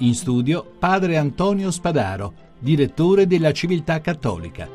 In studio Padre Antonio Spadaro, direttore della Civiltà Cattolica.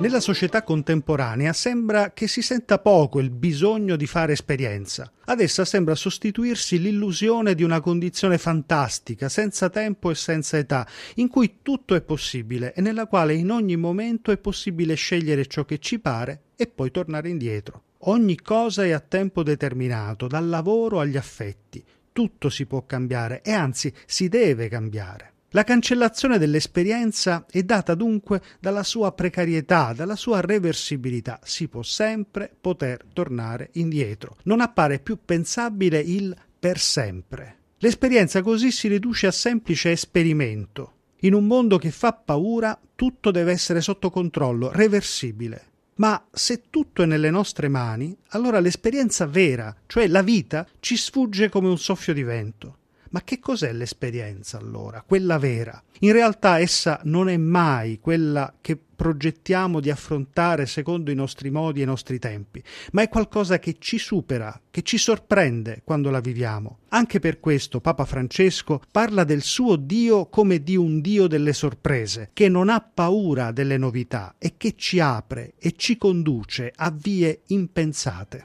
Nella società contemporanea sembra che si senta poco il bisogno di fare esperienza. Ad essa sembra sostituirsi l'illusione di una condizione fantastica, senza tempo e senza età, in cui tutto è possibile e nella quale in ogni momento è possibile scegliere ciò che ci pare e poi tornare indietro. Ogni cosa è a tempo determinato, dal lavoro agli affetti. Tutto si può cambiare e anzi si deve cambiare. La cancellazione dell'esperienza è data dunque dalla sua precarietà, dalla sua reversibilità. Si può sempre poter tornare indietro. Non appare più pensabile il per sempre. L'esperienza così si riduce a semplice esperimento. In un mondo che fa paura, tutto deve essere sotto controllo, reversibile. Ma se tutto è nelle nostre mani, allora l'esperienza vera, cioè la vita, ci sfugge come un soffio di vento. Ma che cos'è l'esperienza allora, quella vera? In realtà essa non è mai quella che progettiamo di affrontare secondo i nostri modi e i nostri tempi, ma è qualcosa che ci supera, che ci sorprende quando la viviamo. Anche per questo Papa Francesco parla del suo Dio come di un Dio delle sorprese, che non ha paura delle novità e che ci apre e ci conduce a vie impensate.